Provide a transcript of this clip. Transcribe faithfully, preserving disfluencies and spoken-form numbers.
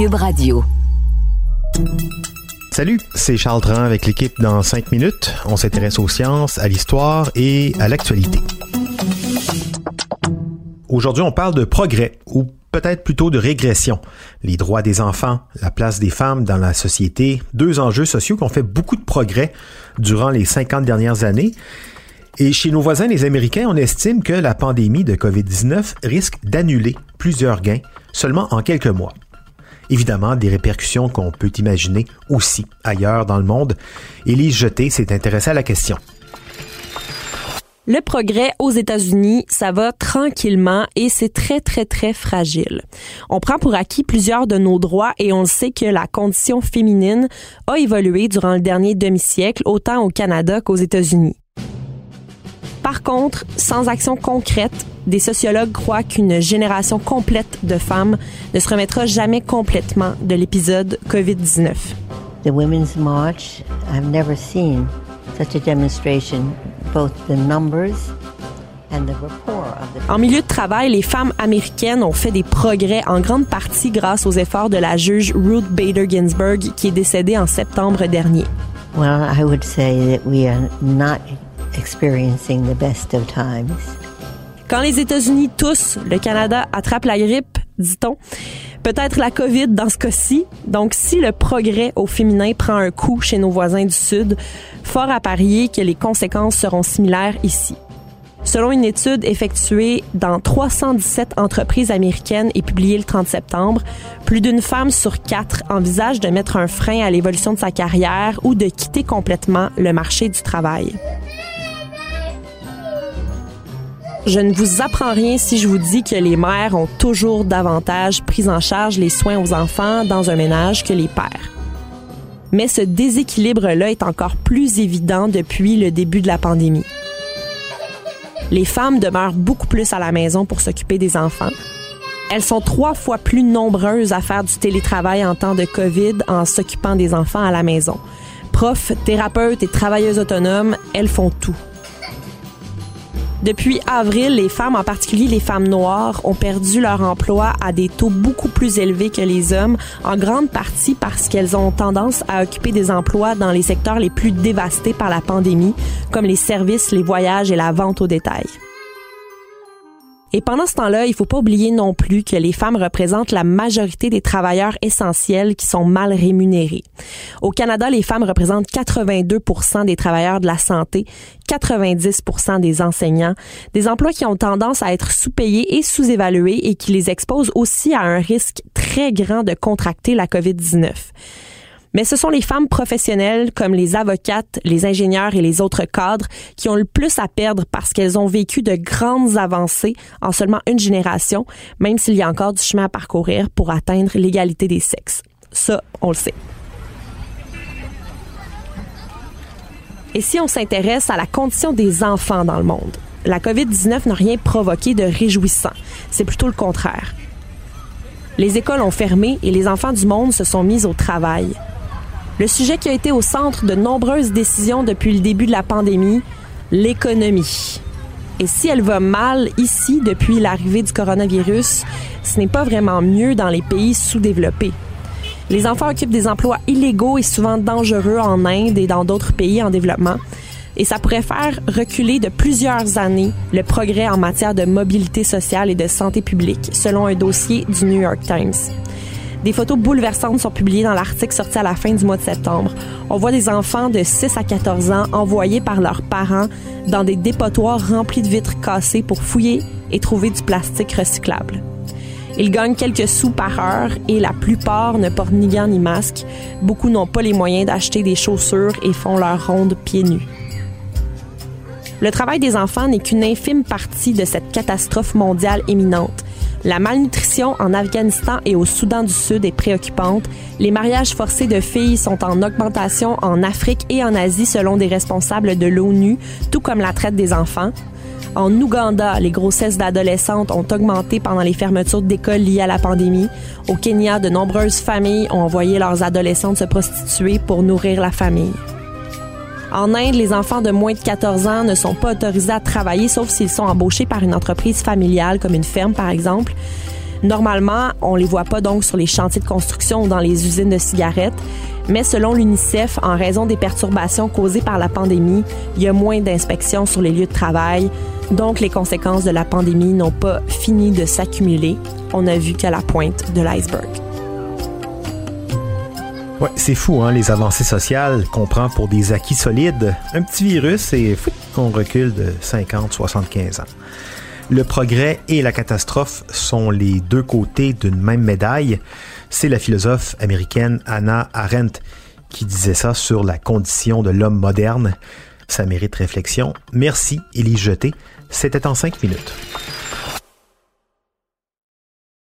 Cube Radio. Salut, c'est Charles Tran avec l'équipe Dans cinq minutes. On s'intéresse aux sciences, à l'histoire et à l'actualité. Aujourd'hui, on parle de progrès, ou peut-être plutôt de régression. Les droits des enfants, la place des femmes dans la société, deux enjeux sociaux qui ont fait beaucoup de progrès durant les cinquante dernières années. Et chez nos voisins, les Américains, on estime que la pandémie de covid dix-neuf risque d'annuler plusieurs gains seulement en quelques mois. Évidemment, des répercussions qu'on peut imaginer aussi ailleurs dans le monde. Élise Jetté s'est intéressée à la question. Le progrès aux États-Unis, ça va tranquillement et c'est très, très, très fragile. On prend pour acquis plusieurs de nos droits et on sait que la condition féminine a évolué durant le dernier demi-siècle, autant au Canada qu'aux États-Unis. Par contre, sans action concrète, des sociologues croient qu'une génération complète de femmes ne se remettra jamais complètement de l'épisode covid dix-neuf. The Women's March, I've never seen such a demonstration. Both the numbers and the rapport of the... En milieu de travail, les femmes américaines ont fait des progrès en grande partie grâce aux efforts de la juge Ruth Bader Ginsburg qui est décédée en septembre dernier. Well, I would say that we are not experiencing the best of times. Quand les États-Unis toussent, le Canada attrape la grippe, dit-on. Peut-être la COVID dans ce cas-ci. Donc, si le progrès au féminin prend un coup chez nos voisins du Sud, fort à parier que les conséquences seront similaires ici. Selon une étude effectuée dans trois cent dix-sept entreprises américaines et publiée le trente septembre, plus d'une femme sur quatre envisage de mettre un frein à l'évolution de sa carrière ou de quitter complètement le marché du travail. Je ne vous apprends rien si je vous dis que les mères ont toujours davantage pris en charge les soins aux enfants dans un ménage que les pères. Mais ce déséquilibre-là est encore plus évident depuis le début de la pandémie. Les femmes demeurent beaucoup plus à la maison pour s'occuper des enfants. Elles sont trois fois plus nombreuses à faire du télétravail en temps de COVID en s'occupant des enfants à la maison. Profs, thérapeutes et travailleuses autonomes, elles font tout. Depuis avril, les femmes, en particulier les femmes noires, ont perdu leur emploi à des taux beaucoup plus élevés que les hommes, en grande partie parce qu'elles ont tendance à occuper des emplois dans les secteurs les plus dévastés par la pandémie, comme les services, les voyages et la vente au détail. Et pendant ce temps-là, il ne faut pas oublier non plus que les femmes représentent la majorité des travailleurs essentiels qui sont mal rémunérés. Au Canada, les femmes représentent quatre-vingt-deux pour cent des travailleurs de la santé, quatre-vingt-dix pour cent des enseignants, des emplois qui ont tendance à être sous-payés et sous-évalués et qui les exposent aussi à un risque très grand de contracter la covid dix-neuf. Mais ce sont les femmes professionnelles comme les avocates, les ingénieurs et les autres cadres qui ont le plus à perdre parce qu'elles ont vécu de grandes avancées en seulement une génération, même s'il y a encore du chemin à parcourir pour atteindre l'égalité des sexes. Ça, on le sait. Et si on s'intéresse à la condition des enfants dans le monde, la covid dix-neuf n'a rien provoqué de réjouissant. C'est plutôt le contraire. Les écoles ont fermé et les enfants du monde se sont mis au travail. Le sujet qui a été au centre de nombreuses décisions depuis le début de la pandémie, l'économie. Et si elle va mal ici depuis l'arrivée du coronavirus, ce n'est pas vraiment mieux dans les pays sous-développés. Les enfants occupent des emplois illégaux et souvent dangereux en Inde et dans d'autres pays en développement. Et ça pourrait faire reculer de plusieurs années le progrès en matière de mobilité sociale et de santé publique, selon un dossier du New York Times. Des photos bouleversantes sont publiées dans l'article sorti à la fin du mois de septembre. On voit des enfants de six à quatorze ans envoyés par leurs parents dans des dépotoirs remplis de vitres cassées pour fouiller et trouver du plastique recyclable. Ils gagnent quelques sous par heure et la plupart ne portent ni gants ni masques. Beaucoup n'ont pas les moyens d'acheter des chaussures et font leur ronde pieds nus. Le travail des enfants n'est qu'une infime partie de cette catastrophe mondiale imminente. La malnutrition en Afghanistan et au Soudan du Sud est préoccupante. Les mariages forcés de filles sont en augmentation en Afrique et en Asie selon des responsables de l'ONU, tout comme la traite des enfants. En Ouganda, les grossesses d'adolescentes ont augmenté pendant les fermetures d'écoles liées à la pandémie. Au Kenya, de nombreuses familles ont envoyé leurs adolescentes se prostituer pour nourrir la famille. En Inde, les enfants de moins de quatorze ans ne sont pas autorisés à travailler sauf s'ils sont embauchés par une entreprise familiale, comme une ferme par exemple. Normalement, on les voit pas donc sur les chantiers de construction ou dans les usines de cigarettes. Mais selon l'UNICEF, en raison des perturbations causées par la pandémie, il y a moins d'inspections sur les lieux de travail. Donc, les conséquences de la pandémie n'ont pas fini de s'accumuler. On a vu qu'à la pointe de l'iceberg. Ouais, c'est fou, hein, les avancées sociales qu'on prend pour des acquis solides. Un petit virus et fou, qu'on recule de cinquante à soixante-quinze ans. Le progrès et la catastrophe sont les deux côtés d'une même médaille. C'est la philosophe américaine Hannah Arendt qui disait ça sur la condition de l'homme moderne. Ça mérite réflexion. Merci, Élise Jetté. C'était en cinq minutes.